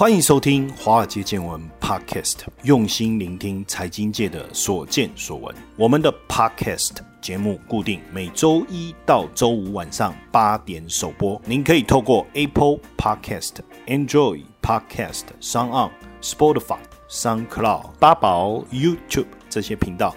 欢迎收听华尔街见闻 Podcast， 用心聆听财经界的所见所闻。我们的 Podcast 节目固定每周一到周五晚上8点首播，您可以透过 Apple Podcast、Android Podcast、SoundOn、Spotify、SoundCloud、八宝、YouTube 这些频道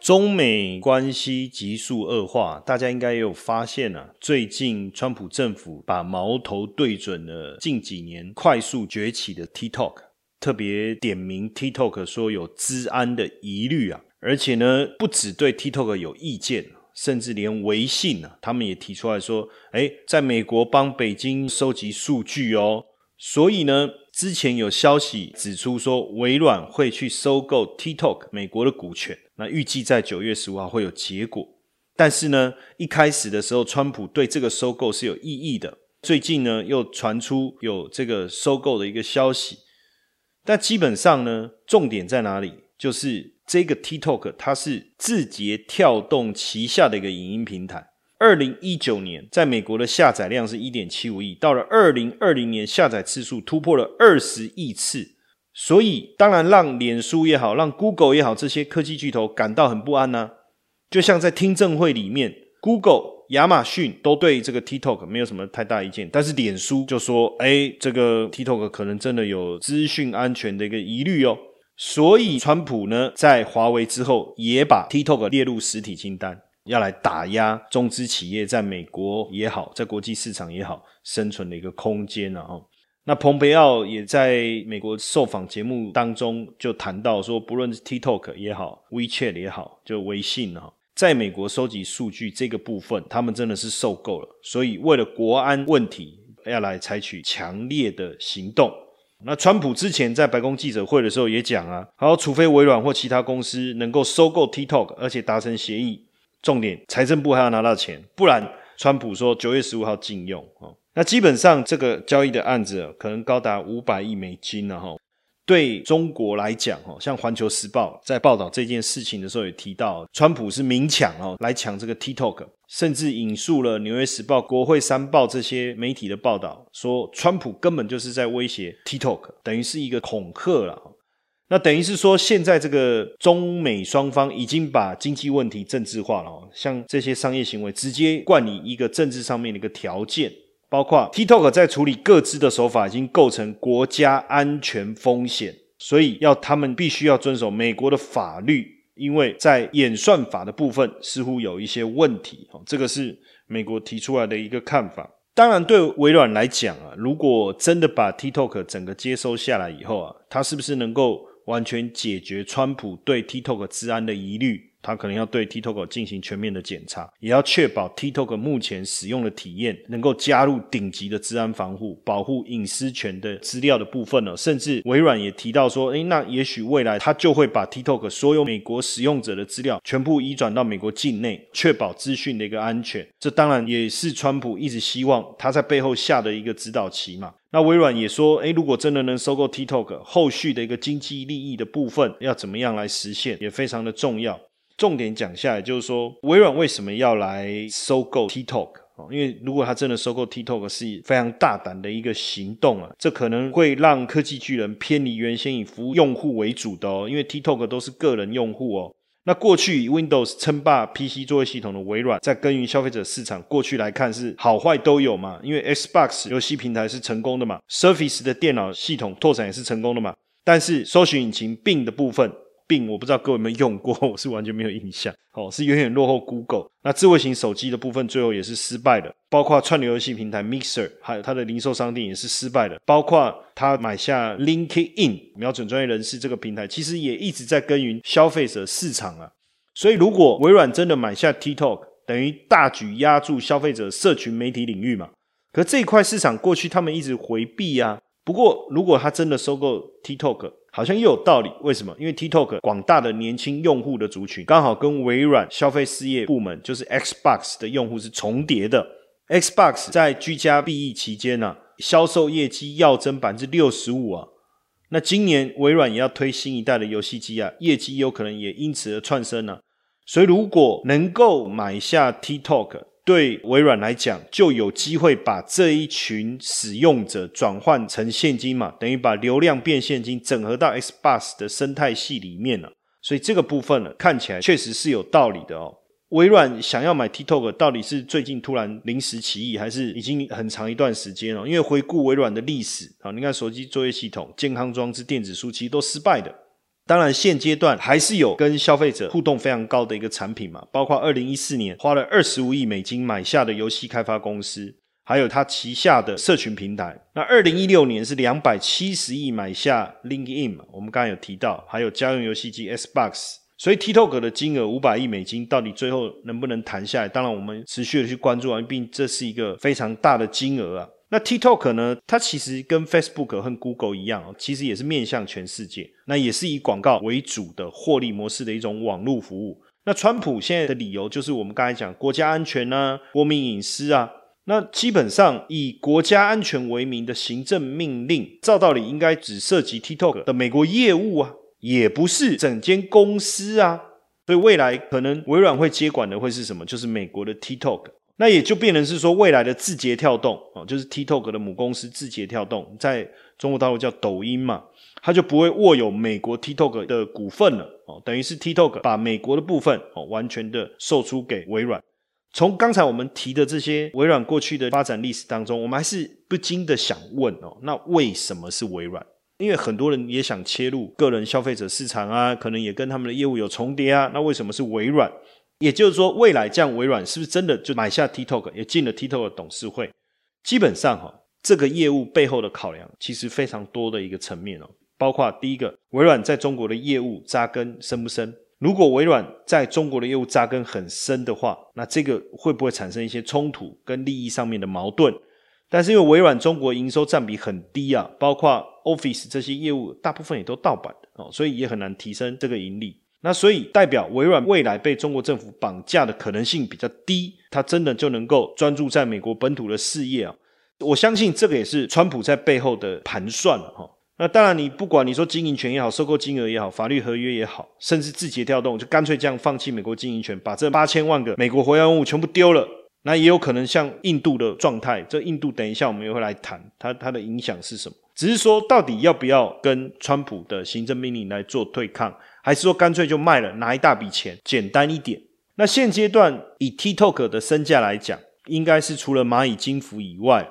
中美关系急速恶化，大家应该也有发现啊，最近川普政府把矛头对准了近几年快速崛起的 TikTok， 特别点名 TikTok 说有资安的疑虑啊，而且呢，不只对 TikTok 有意见，甚至连微信啊，他们也提出来说，在美国帮北京收集数据哦。所以呢，之前有消息指出说，微软会去收购 TikTok 美国的股权，那预计在9月15号会有结果。但是呢，一开始的时候，川普对这个收购是有异议的。最近呢，又传出有这个收购的一个消息。但基本上呢，重点在哪里？就是这个 TikTok 它是字节跳动旗下的一个影音平台。2019年在美国的下载量是 1.75 亿，到了2020年下载次数突破了20亿次。所以当然让脸书也好，让 Google 也好，这些科技巨头感到很不安啊。就像在听证会里面， Google、 亚马逊都对这个 TikTok 没有什么太大意见，但是脸书就说这个 TikTok 可能真的有资讯安全的一个疑虑哦。所以川普呢，在华为之后也把 TikTok 列入实体清单，要来打压中资企业在美国也好，在国际市场也好生存的一个空间啊。那蓬佩奥也在美国受访节目当中就谈到说，不论是 TikTok 也好， WeChat 也好，就微信啊，在美国收集数据这个部分他们真的是受够了，所以为了国安问题要来采取强烈的行动。那川普之前在白宫记者会的时候也讲啊，好，除非微软或其他公司能够收购 TikTok 而且达成协议，重点财政部还要拿到钱，不然川普说9月15号禁用。那基本上这个交易的案子可能高达500亿美金啊。对中国来讲，像环球时报在报道这件事情的时候也提到，川普是明抢来抢这个 TikTok， 甚至引述了纽约时报、国会山报这些媒体的报道，说川普根本就是在威胁 TikTok， 等于是一个恐吓啦。那等于是说，现在这个中美双方已经把经济问题政治化了，像这些商业行为直接冠以一个政治上面的一个条件，包括 TikTok 在处理各自的手法已经构成国家安全风险，所以他们必须要遵守美国的法律，因为在演算法的部分似乎有一些问题，这个是美国提出来的一个看法。当然对微软来讲啊，如果真的把 TikTok 整个接收下来以后啊，它是不是能够完全解决川普对 TikTok 资安的疑虑，他可能要对 TikTok 进行全面的检查，也要确保 TikTok 目前使用的体验能够加入顶级的资安防护，保护隐私权的资料的部分了。甚至微软也提到说，那也许未来他就会把 TikTok 所有美国使用者的资料全部移转到美国境内，确保资讯的一个安全。这当然也是川普一直希望他在背后下的一个指导棋嘛。那微软也说，如果真的能收购 TikTok， 后续的一个经济利益的部分要怎么样来实现，也非常的重要。重点讲下来就是说，微软为什么要来收购 TikTok？ 因为如果他真的收购 TikTok 是非常大胆的一个行动啊，这可能会让科技巨人偏离原先以服务用户为主的因为 TikTok 都是个人用户哦。那过去以 Windows 称霸 PC 作业系统的微软，在耕耘消费者市场过去来看是好坏都有嘛，因为 Xbox 游戏平台是成功的嘛， Surface 的电脑系统拓展也是成功的嘛，但是搜寻引擎 Bing 的部分， Bing 我不知道各位有没有用过，我是完全没有印象是远远落后 Google。 那智慧型手机的部分最后也是失败的，包括串流游戏平台 Mixer 还有它的零售商店也是失败的，包括他买下 LinkedIn 瞄准专业人士这个平台，其实也一直在耕耘消费者市场啊。所以如果微软真的买下 TikTok， 等于大举压住消费者社群媒体领域嘛。可这一块市场过去他们一直回避啊。不过如果他真的收购 TikTok，好像又有道理。为什么？因为 TikTok 广大的年轻用户的族群刚好跟微软消费事业部门就是 Xbox 的用户是重叠的。 Xbox 在居家避疫期间啊，销售业绩要增 65% 啊。那今年微软也要推新一代的游戏机啊，业绩有可能也因此而窜升啊。所以如果能够买下 TikTok， 对微软来讲就有机会把这一群使用者转换成现金嘛，等于把流量变现金整合到 Xbox 的生态系里面了。所以这个部分呢，看起来确实是有道理的哦。微软想要买 TikTok 到底是最近突然临时起意，还是已经很长一段时间了？因为回顾微软的历史，好，你看手机作业系统、健康装置、电子书其实都失败的。当然现阶段还是有跟消费者互动非常高的一个产品嘛，包括2014年花了25亿美金买下的游戏开发公司，还有它旗下的社群平台。那2016年是270亿买下 LinkedIn 嘛，我们刚才有提到，还有家用游戏机 Xbox。所以 TikTok 的金额500亿美金到底最后能不能谈下来，当然我们持续的去关注啊，毕竟这是一个非常大的金额啊。那 TikTok 呢，它其实跟 Facebook 和 Google 一样，其实也是面向全世界，那也是以广告为主的获利模式的一种网络服务。那川普现在的理由就是我们刚才讲国家安全啊、国民隐私啊，那基本上以国家安全为名的行政命令，照道理应该只涉及 TikTok 的美国业务啊，也不是整间公司啊。所以未来可能微软会接管的会是什么，就是美国的 TikTok。 那也就变成是说未来的字节跳动，就是 TikTok 的母公司字节跳动，在中国大陆叫抖音嘛，它就不会握有美国 TikTok 的股份了，等于是 TikTok 把美国的部分完全的售出给微软。从刚才我们提的这些微软过去的发展历史当中，我们还是不禁的想问，那为什么是微软？因为很多人也想切入个人消费者市场啊，可能也跟他们的业务有重叠啊，那为什么是微软？也就是说未来这样微软是不是真的就买下 TikTok， 也进了 TikTok 的董事会？基本上这个业务背后的考量其实非常多的一个层面，包括第一个，微软在中国的业务扎根深不深？如果微软在中国的业务扎根很深的话，那这个会不会产生一些冲突跟利益上面的矛盾？但是因为微软中国营收占比很低啊，包括 Office 这些业务大部分也都盗版的，所以也很难提升这个盈利。那所以代表微软未来被中国政府绑架的可能性比较低，它真的就能够专注在美国本土的事业啊。我相信这个也是川普在背后的盘算了。那当然你不管你说经营权也好，收购金额也好，法律合约也好，甚至字节跳动就干脆这样放弃美国经营权，把这8000万个美国活跃用户全部丢了。那也有可能像印度的状态，这印度等一下我们也会来谈它的影响是什么。只是说到底要不要跟川普的行政命令来做对抗，还是说干脆就卖了，拿一大笔钱，简单一点？那现阶段以 TikTok 的身价来讲，应该是除了蚂蚁金服以外，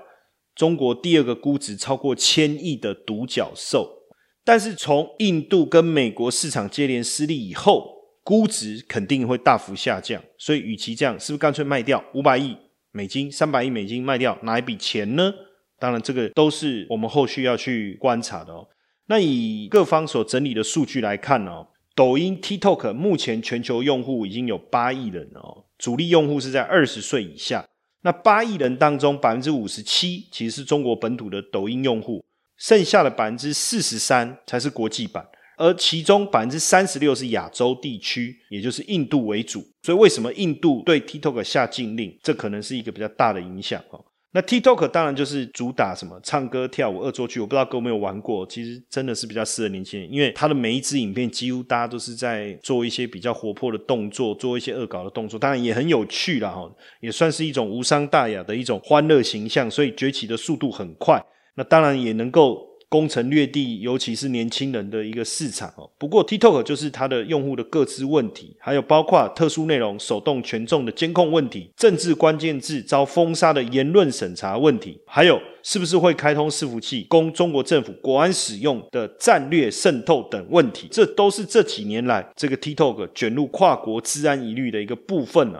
中国第二个估值超过1000亿的独角兽。但是从印度跟美国市场接连失利以后，估值肯定会大幅下降，所以与其这样，是不是干脆卖掉500亿美金、300亿美金卖掉，拿一笔钱呢？当然这个都是我们后续要去观察的。那以各方所整理的数据来看，抖音 TikTok 目前全球用户已经有8亿人了，主力用户是在20岁以下。那8亿人当中 57% 其实是中国本土的抖音用户，剩下的 43% 才是国际版，而其中 36% 是亚洲地区，也就是印度为主。所以为什么印度对 TikTok 下禁令，这可能是一个比较大的影响。那 TikTok 当然就是主打什么唱歌跳舞恶作剧，我不知道各位有没有玩过，其实真的是比较适合年轻人，因为它的每一支影片几乎大家都是在做一些比较活泼的动作，做一些恶搞的动作，当然也很有趣啦，也算是一种无伤大雅的一种欢乐形象，所以崛起的速度很快。那当然也能够攻城略地，尤其是年轻人的一个市场。不过 TikTok 就是它的用户的个资问题，还有包括特殊内容手动权重的监控问题，政治关键字遭封杀的言论审查问题，还有是不是会开通伺服器供中国政府国安使用的战略渗透等问题，这都是这几年来这个 TikTok 卷入跨国治安疑虑的一个部分。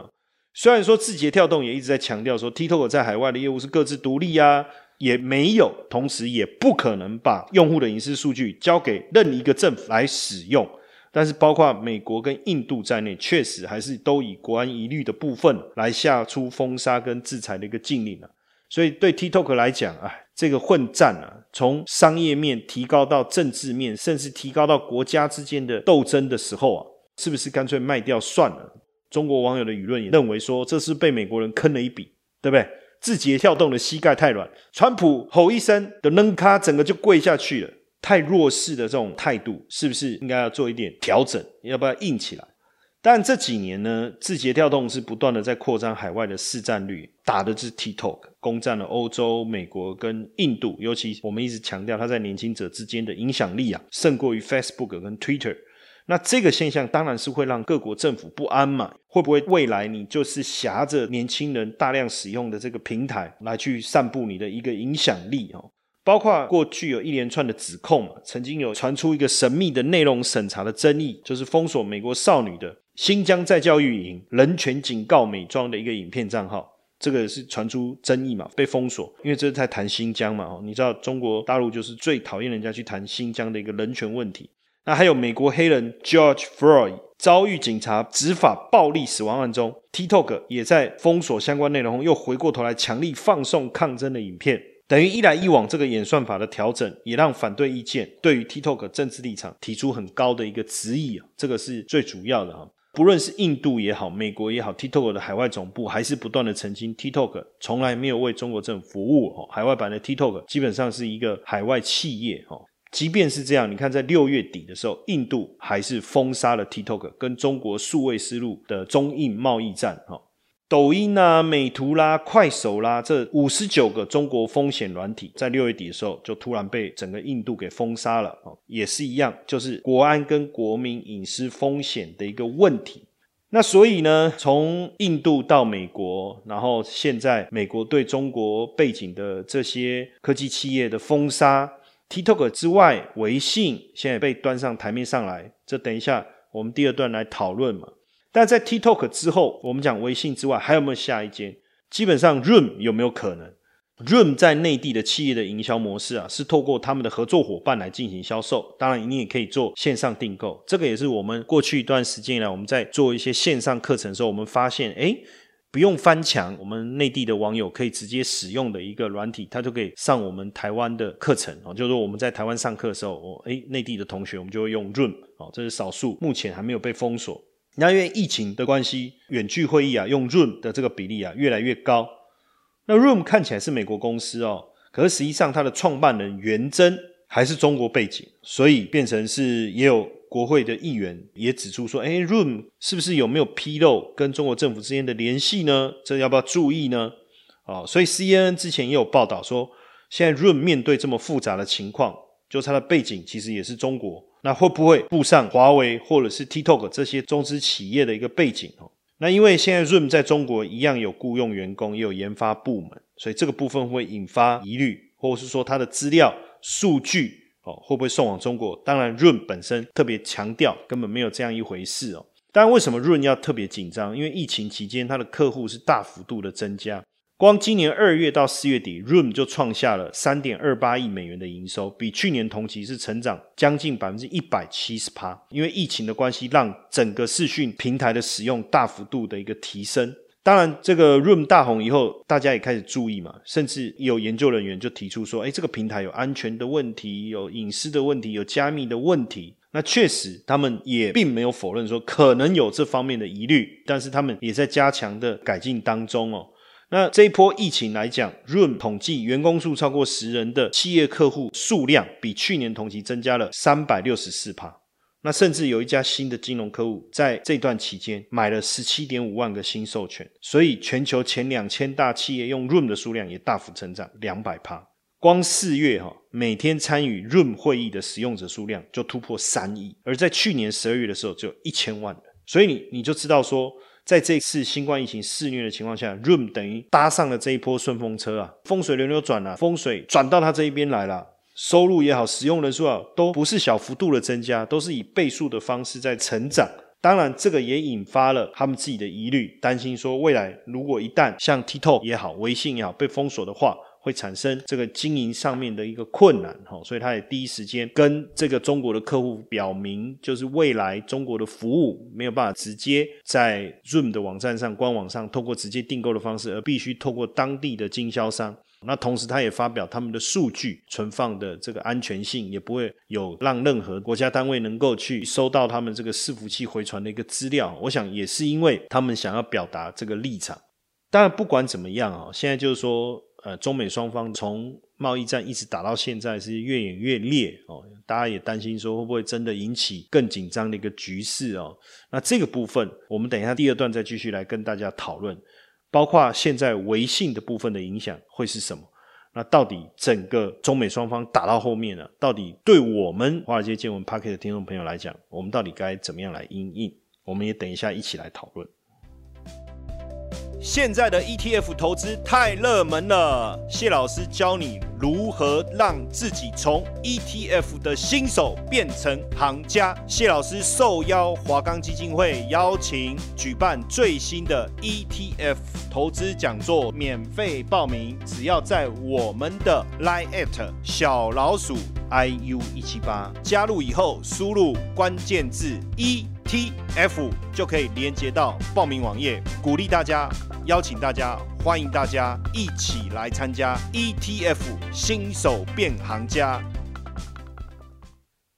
虽然说字节跳动也一直在强调说 TikTok 在海外的业务是各自独立啊，也没有，同时也不可能把用户的隐私数据交给任一个政府来使用，但是包括美国跟印度在内，确实还是都以国安疑虑的部分来下出封杀跟制裁的一个禁令。所以对 TikTok 来讲，这个混战从商业面提高到政治面，甚至提高到国家之间的斗争的时候啊，是不是干脆卖掉算了？中国网友的舆论也认为说，这是被美国人坑了一笔，对不对？字节跳动的膝盖太软，川普吼一声的扔咖，整个就跪下去了。太弱势的这种态度，是不是应该要做一点调整？要不要硬起来？但这几年呢，字节跳动是不断的在扩张海外的市占率，打的是 TikTok， 攻占了欧洲、美国跟印度，尤其我们一直强调它在年轻者之间的影响力啊，胜过于 Facebook 跟 Twitter。那这个现象当然是会让各国政府不安嘛，会不会未来你就是挟着年轻人大量使用的这个平台来去散布你的一个影响力哦？包括过去有一连串的指控嘛，曾经有传出一个神秘的内容审查的争议，就是封锁美国少女的新疆再教育营人权警告美妆的一个影片账号，这个是传出争议嘛，被封锁，因为这是在谈新疆嘛，你知道中国大陆就是最讨厌人家去谈新疆的一个人权问题。那还有美国黑人 George Floyd 遭遇警察执法暴力死亡案中， TikTok 也在封锁相关内容后，又回过头来强力放送抗争的影片，等于一来一往，这个演算法的调整也让反对意见对于 TikTok 政治立场提出很高的一个质疑，这个是最主要的。不论是印度也好，美国也好， TikTok 的海外总部还是不断的澄清 TikTok 从来没有为中国政府服务，海外版的 TikTok 基本上是一个海外企业。即便是这样，你看在6月底的时候，印度还是封杀了 TikTok 跟中国数位思路的中印贸易战。抖音啊、美图啦、快手啦，这59个中国风险软体在6月底的时候就突然被整个印度给封杀了，也是一样，就是国安跟国民隐私风险的一个问题。那所以呢，从印度到美国，然后现在美国对中国背景的这些科技企业的封杀， TikTok 之外，微信现在被端上台面上来，这等一下我们第二段来讨论嘛。但在 TikTok 之后，我们讲微信之外还有没有下一间？基本上 Room 有没有可能？ Room 在内地的企业的营销模式啊，是透过他们的合作伙伴来进行销售，当然你也可以做线上订购，这个也是我们过去一段时间以来我们在做一些线上课程的时候，我们发现不用翻墙，我们内地的网友可以直接使用的一个软体，它就可以上我们台湾的课程，就是我们在台湾上课的时候，内地的同学我们就会用 Room， 这是少数目前还没有被封锁。那因为疫情的关系，远距会议啊，用 Zoom 的这个比例啊越来越高。那 Zoom 看起来是美国公司哦，可是实际上它的创办人袁真还是中国背景，所以变成是也有国会的议员也指出说，Zoom 是不是有没有披露跟中国政府之间的联系呢？这要不要注意呢？所以 CNN 之前也有报道说，现在 Zoom 面对这么复杂的情况，就是它的背景其实也是中国。那会不会步上华为或者是 TikTok 这些中资企业的一个背景？那因为现在 Zoom 在中国一样有雇用员工，也有研发部门，所以这个部分会引发疑虑，或是说它的资料数据会不会送往中国？当然 Zoom 本身特别强调根本没有这样一回事哦。但为什么 Zoom 要特别紧张？因为疫情期间它的客户是大幅度的增加，光今年2月到4月底 Room 就创下了 3.28 亿美元的营收，比去年同期是成长将近 170%， 因为疫情的关系让整个视讯平台的使用大幅度的一个提升。当然这个 Room 大红以后，大家也开始注意嘛，甚至有研究人员就提出说，这个平台有安全的问题，有隐私的问题，有加密的问题。那确实他们也并没有否认说可能有这方面的疑虑，但是他们也在加强的改进当中哦。那这一波疫情来讲， Room 统计员工数超过10人的企业客户数量比去年同期增加了 364%。 那甚至有一家新的金融客户在这段期间买了 17.5 万个新授权，所以全球前2000大企业用 Room 的数量也大幅成长 200%。 光4月每天参与 Room 会议的使用者数量就突破3亿，而在去年12月的时候只有1000万人。所以你就知道说，在这次新冠疫情肆虐的情况下， Room 等于搭上了这一波顺风车啊，风水轮流转啊，风水转到他这一边来了，收入也好，使用人数啊，都不是小幅度的增加，都是以倍数的方式在成长。当然这个也引发了他们自己的疑虑，担心说未来如果一旦像 TikTok 也好，微信也好被封锁的话，会产生这个经营上面的一个困难，所以他也第一时间跟这个中国的客户表明，就是未来中国的服务没有办法直接在 Zoom 的网站上、官网上透过直接订购的方式，而必须透过当地的经销商。那同时他也发表他们的数据存放的这个安全性，也不会有让任何国家单位能够去收到他们这个伺服器回传的一个资料。我想也是因为他们想要表达这个立场。当然不管怎么样，现在就是说中美双方从贸易战一直打到现在是越演越烈，大家也担心说会不会真的引起更紧张的一个局势。那这个部分我们等一下第二段再继续来跟大家讨论，包括现在微信的部分的影响会是什么，那到底整个中美双方打到后面了，到底对我们华尔街见闻 Podcast 的听众朋友来讲，我们到底该怎么样来因应，我们也等一下一起来讨论。现在的 ETF 投资太热门了，谢老师教你如何让自己从 ETF 的新手变成行家。谢老师受邀华冈基金会邀请举办最新的 ETF 投资讲座，免费报名，只要在我们的 LINE@ 小老鼠 IU178 加入以后，输入关键字 ETF 就可以连接到报名网页，鼓励大家，邀请大家，欢迎大家一起来参加 ETF 新手变行家。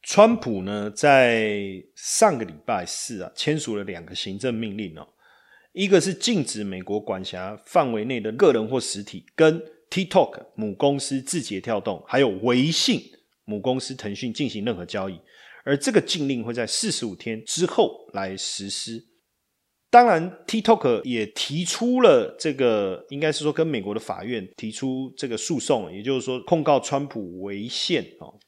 川普呢，在上个礼拜四签署了两个行政命令一个是禁止美国管辖范围内的个人或实体跟 TikTok 母公司字节跳动还有微信母公司腾讯进行任何交易，而这个禁令会在45天之后来实施。当然 TikTok 也提出了这个，应该是说跟美国的法院提出这个诉讼，也就是说控告川普违宪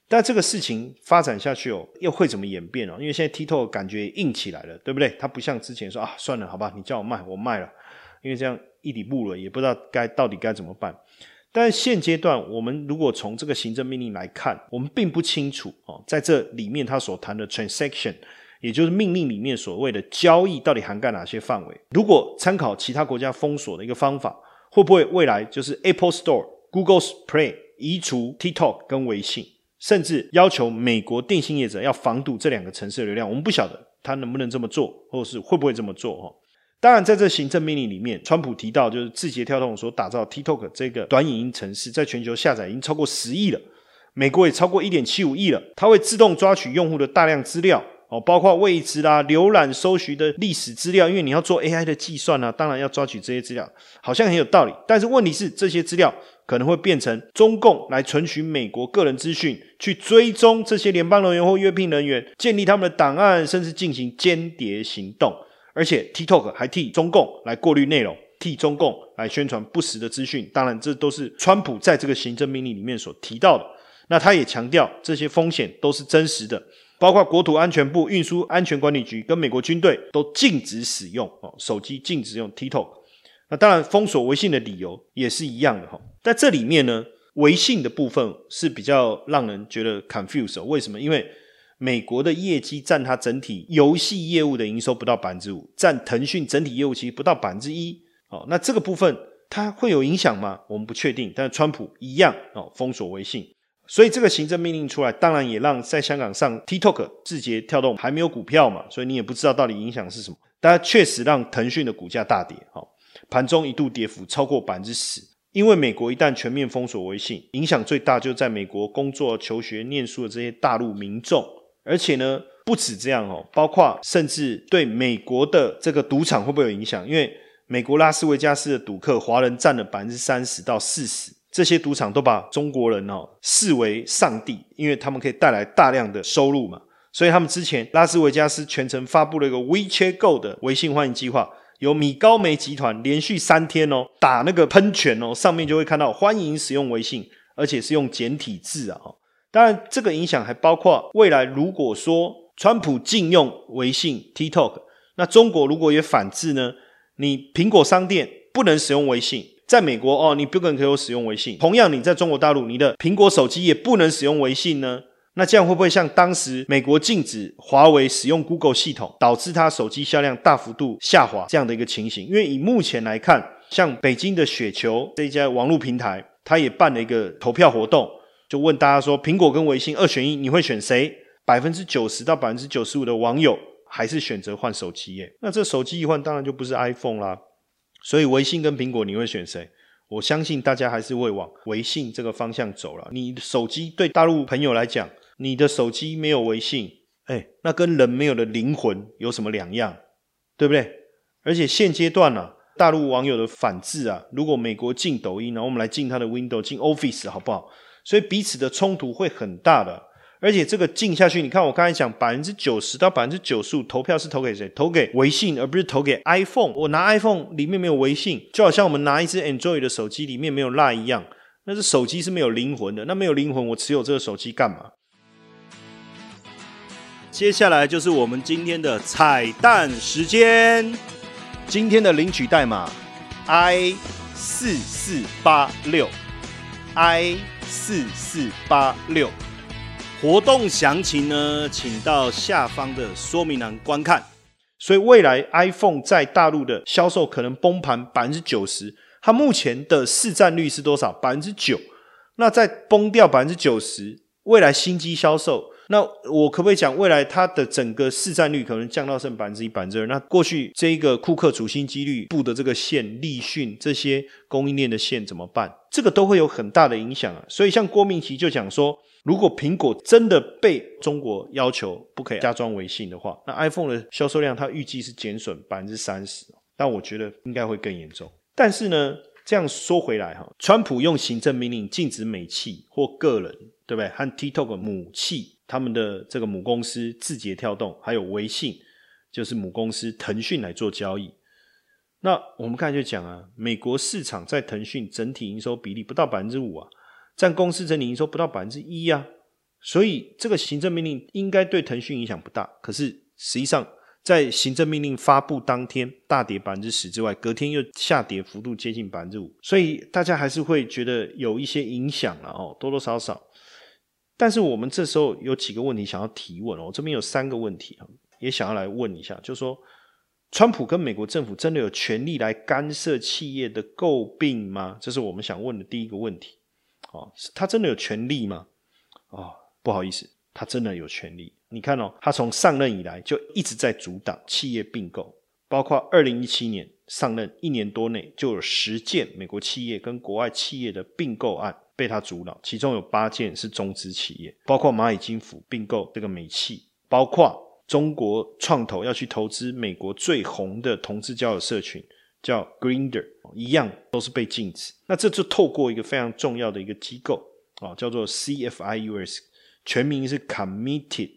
但这个事情发展下去又会怎么演变因为现在 TikTok 感觉硬起来了，对不对？他不像之前说算了好吧，你叫我卖我卖了，因为这样一底不了，也不知道到底该怎么办。但现阶段我们如果从这个行政命令来看，我们并不清楚在这里面他所谈的 transaction， 也就是命令里面所谓的交易到底涵盖哪些范围。如果参考其他国家封锁的一个方法，会不会未来就是 Apple Store、 Google Play 移除 TikTok 跟微信，甚至要求美国电信业者要防堵这两个城市的流量，我们不晓得他能不能这么做，或是会不会这么做当然在这行政命令里面，川普提到就是字节跳动所打造 TikTok 这个短影音程式在全球下载已经超过10亿了，美国也超过 1.75 亿了，它会自动抓取用户的大量资料包括位置啦、浏览搜寻的历史资料，因为你要做 AI 的计算当然要抓取这些资料，好像很有道理。但是问题是这些资料可能会变成中共来存取美国个人资讯，去追踪这些联邦人员或约聘人员，建立他们的档案，甚至进行间谍行动。而且 TikTok 还替中共来过滤内容，替中共来宣传不实的资讯，当然这都是川普在这个行政命令里面所提到的。那他也强调这些风险都是真实的，包括国土安全部、运输安全管理局跟美国军队都禁止使用手机，禁止用 TikTok。 那当然封锁微信的理由也是一样的在这里面呢，微信的部分是比较让人觉得 confused， 为什么？因为美国的业绩占它整体游戏业务的营收不到 5%， 占腾讯整体业务其实不到 1%那这个部分它会有影响吗？我们不确定。但是川普一样封锁微信，所以这个行政命令出来，当然也让在香港上 TikTok 字节跳动还没有股票嘛，所以你也不知道到底影响是什么，但它确实让腾讯的股价大跌盘中一度跌幅超过 10%。因为美国一旦全面封锁微信，影响最大就在美国工作、求学、念书的这些大陆民众。而且呢，不止这样包括甚至对美国的这个赌场会不会有影响？因为美国拉斯维加斯的赌客华人占了 30% 到 40%， 这些赌场都把中国人视为上帝，因为他们可以带来大量的收入嘛。所以他们之前拉斯维加斯全程发布了一个 WeChat Go 的微信欢迎计划，由米高梅集团连续3天打那个喷泉上面就会看到欢迎使用微信，而且是用简体字当然这个影响还包括未来如果说川普禁用微信 TikTok， 那中国如果也反制呢，你苹果商店不能使用微信，在美国你不能可以使用微信，同样你在中国大陆你的苹果手机也不能使用微信呢，那这样会不会像当时美国禁止华为使用 Google 系统，导致它手机销量大幅度下滑这样的一个情形？因为以目前来看，像北京的雪球这一家网络平台，它也办了一个投票活动，就问大家说苹果跟微信2选1你会选谁？ 90% 到 95% 的网友还是选择换手机那这手机一换当然就不是 iPhone 啦。所以微信跟苹果你会选谁？我相信大家还是会往微信这个方向走了。你手机对大陆朋友来讲，你的手机没有微信，那跟人没有的灵魂有什么两样，对不对？而且现阶段啊，大陆网友的反制啊，如果美国禁抖音，然后我们来禁他的 Windows， 禁 Office 好不好？所以彼此的冲突会很大的。而且这个禁下去，你看我刚才讲 90% 到 95% 投票是投给谁？投给微信，而不是投给 iPhone。 我拿 iPhone 里面没有微信，就好像我们拿一支 Android 的手机里面没有 LINE 一样，那是手机是没有灵魂的。那没有灵魂，我持有这个手机干嘛？接下来就是我们今天的彩蛋时间。今天的领取代码 I4486 I4486，活动详情呢，请到下方的说明栏观看。所以未来 iPhone 在大陆的销售可能崩盘 90%， 它目前的市占率是多少？ 9%。 那再崩掉 90%， 未来新机销售，那我可不可以讲未来它的整个市占率可能降到剩 1%、2%？ 那过去这一个库克主新几率布的这个线，立讯这些供应链的线怎么办？这个都会有很大的影响啊。所以像郭明奇就讲说，如果苹果真的被中国要求不可以加装微信的话，那 iPhone 的销售量它预计是减损 30%， 但我觉得应该会更严重。但是呢，这样说回来，川普用行政命令禁止美企或个人，对不对？和 TikTok 母企他们的这个母公司字节跳动，还有微信就是母公司腾讯来做交易。那我们刚才就讲啊，美国市场在腾讯整体营收比例不到 5% 啊，占公司整体营收不到 1% 啊，所以这个行政命令应该对腾讯影响不大。可是实际上在行政命令发布当天大跌 10% 之外，隔天又下跌幅度接近 5%， 所以大家还是会觉得有一些影响啦，多多少少。但是我们这时候有几个问题想要提问，我这边有3个问题也想要来问一下，就是说川普跟美国政府真的有权利来干涉企业的诟病吗？这是我们想问的第一个问题。他真的有权利吗？不好意思，他真的有权利。你看他从上任以来就一直在阻挡企业并购，包括2017年上任1年多内就有10件美国企业跟国外企业的并购案被他阻挠，其中有8件是中资企业，包括蚂蚁金服并购这个美企，包括中国创投要去投资美国最红的同志交友社群叫 Grindr， 一样都是被禁止。那这就透过一个非常重要的一个机构，叫做 CFIUS， 全名是 Committed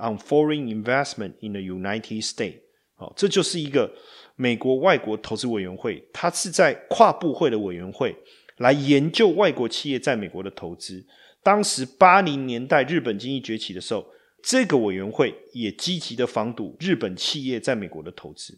on Foreign Investment in the United States， 这就是一个美国外国投资委员会，它是在跨部会的委员会来研究外国企业在美国的投资。当时80年代日本经济崛起的时候，这个委员会也积极的防堵日本企业在美国的投资，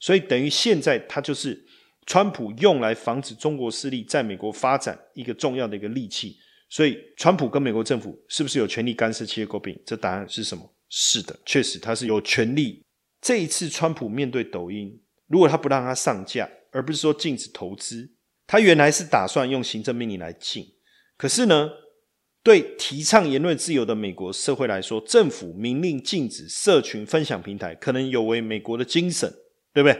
所以等于现在它就是川普用来防止中国势力在美国发展一个重要的一个利器。所以川普跟美国政府是不是有权利干涉企业诟病？这答案是什么？是的，确实他是有权利。这一次川普面对抖音，如果他不让它上架，而不是说禁止投资，他原来是打算用行政命令来禁，可是呢，对提倡言论自由的美国社会来说，政府明令禁止社群分享平台，可能有违美国的精神，对不对？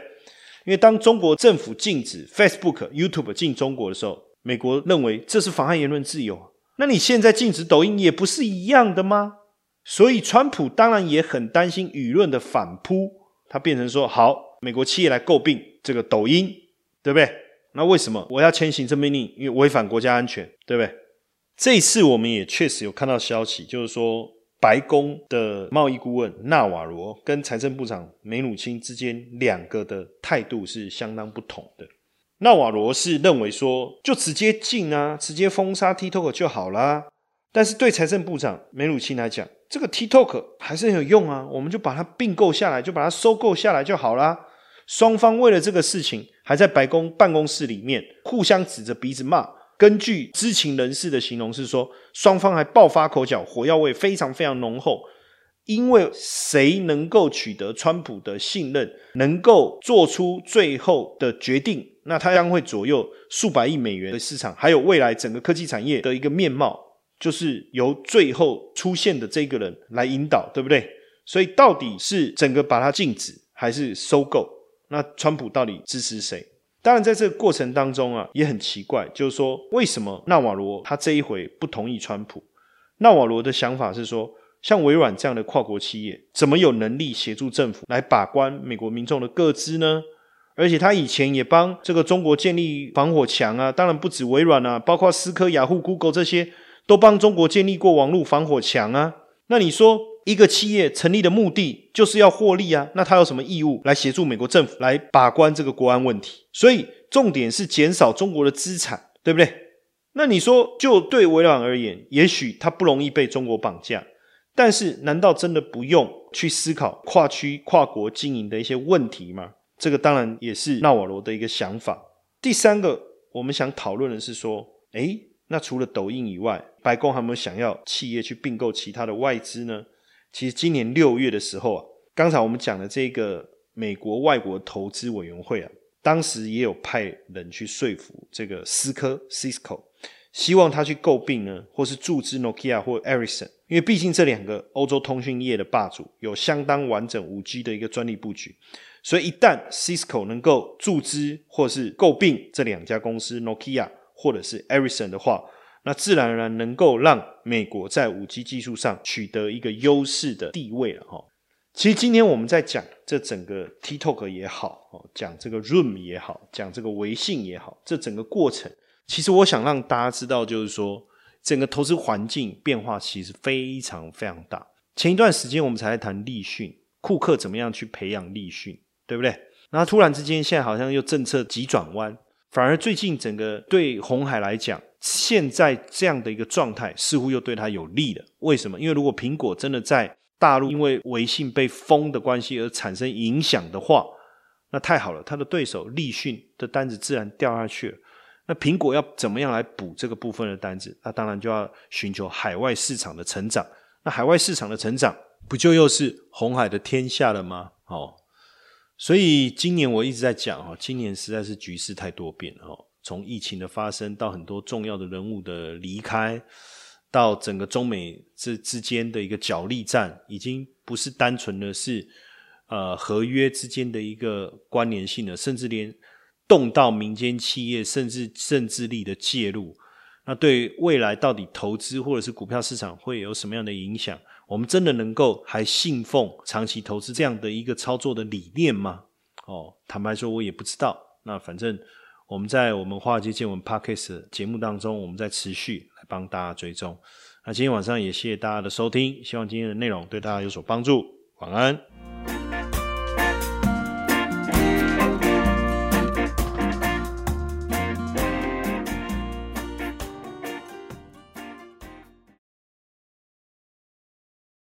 因为当中国政府禁止 Facebook、YouTube 进中国的时候，美国认为这是妨碍言论自由，那你现在禁止抖音也不是一样的吗？所以川普当然也很担心舆论的反扑，他变成说，好，美国企业来诟病这个抖音，对不对？那为什么我要签行政命令？因为违反国家安全，对不对？这一次我们也确实有看到消息，就是说白宫的贸易顾问纳瓦罗跟财政部长梅努钦之间2个的态度是相当不同的。纳瓦罗是认为说就直接禁啊，直接封杀 TikTok 就好啦，但是对财政部长梅努钦来讲，这个 TikTok 还是很有用啊，我们就把它并购下来，就把它收购下来就好啦。双方为了这个事情还在白宫办公室里面互相指着鼻子骂，根据知情人士的形容是说，双方还爆发口角，火药味非常非常浓厚。因为谁能够取得川普的信任，能够做出最后的决定，那他将会左右数百亿美元的市场，还有未来整个科技产业的一个面貌，就是由最后出现的这个人来引导，对不对？所以到底是整个把它禁止还是收购，那川普到底支持谁？当然在这个过程当中啊，也很奇怪，就是说为什么纳瓦罗他这一回不同意川普？纳瓦罗的想法是说，像微软这样的跨国企业怎么有能力协助政府来把关美国民众的个资呢？而且他以前也帮这个中国建立防火墙啊，当然不止微软啊，包括思科、雅虎、Google 这些都帮中国建立过网络防火墙啊。那你说一个企业成立的目的就是要获利啊，那他有什么义务来协助美国政府来把关这个国安问题？所以重点是减少中国的资产，对不对？那你说就对微软而言，也许他不容易被中国绑架，但是难道真的不用去思考跨区跨国经营的一些问题吗？这个当然也是纳瓦罗的一个想法。第三个我们想讨论的是说，那除了抖音以外，白宫还有没有想要企业去并购其他的外资呢？其实今年6月的时候啊，刚才我们讲的这个美国外国投资委员会啊，当时也有派人去说服这个思科 Cisco， 希望他去购并呢，或是注资 Nokia 或 Ericsson， 因为毕竟这两个欧洲通讯业的霸主有相当完整 5G 的一个专利布局，所以一旦 Cisco 能够注资或是购并这两家公司 Nokia 或者是 Ericsson 的话，那自然而然能够让美国在 5G 技术上取得一个优势的地位了。其实今天我们在讲这整个 TikTok 也好，讲这个 Zoom 也好，讲这个微信也好，这整个过程，其实我想让大家知道，就是说整个投资环境变化其实非常非常大。前一段时间我们才在谈立讯，库克怎么样去培养立讯，对不对？然后突然之间现在好像又政策急转弯，反而最近整个对鸿海来讲，现在这样的一个状态似乎又对他有利了。为什么？因为如果苹果真的在大陆因为微信被封的关系而产生影响的话，那太好了，他的对手立讯的单子自然掉下去了。那苹果要怎么样来补这个部分的单子？那当然就要寻求海外市场的成长。那海外市场的成长不就又是鸿海的天下了吗？所以今年我一直在讲，今年实在是局势太多变了，从疫情的发生到很多重要的人物的离开，到整个中美之间的一个角力战，已经不是单纯的是合约之间的一个关联性了，甚至连动到民间企业甚至力的介入，那对未来到底投资或者是股票市场会有什么样的影响？我们真的能够还信奉长期投资这样的一个操作的理念吗？坦白说我也不知道。那反正我们在我们华尔街见闻 Podcast 节目当中，我们在持续来帮大家追踪。那今天晚上也谢谢大家的收听，希望今天的内容对大家有所帮助。晚安。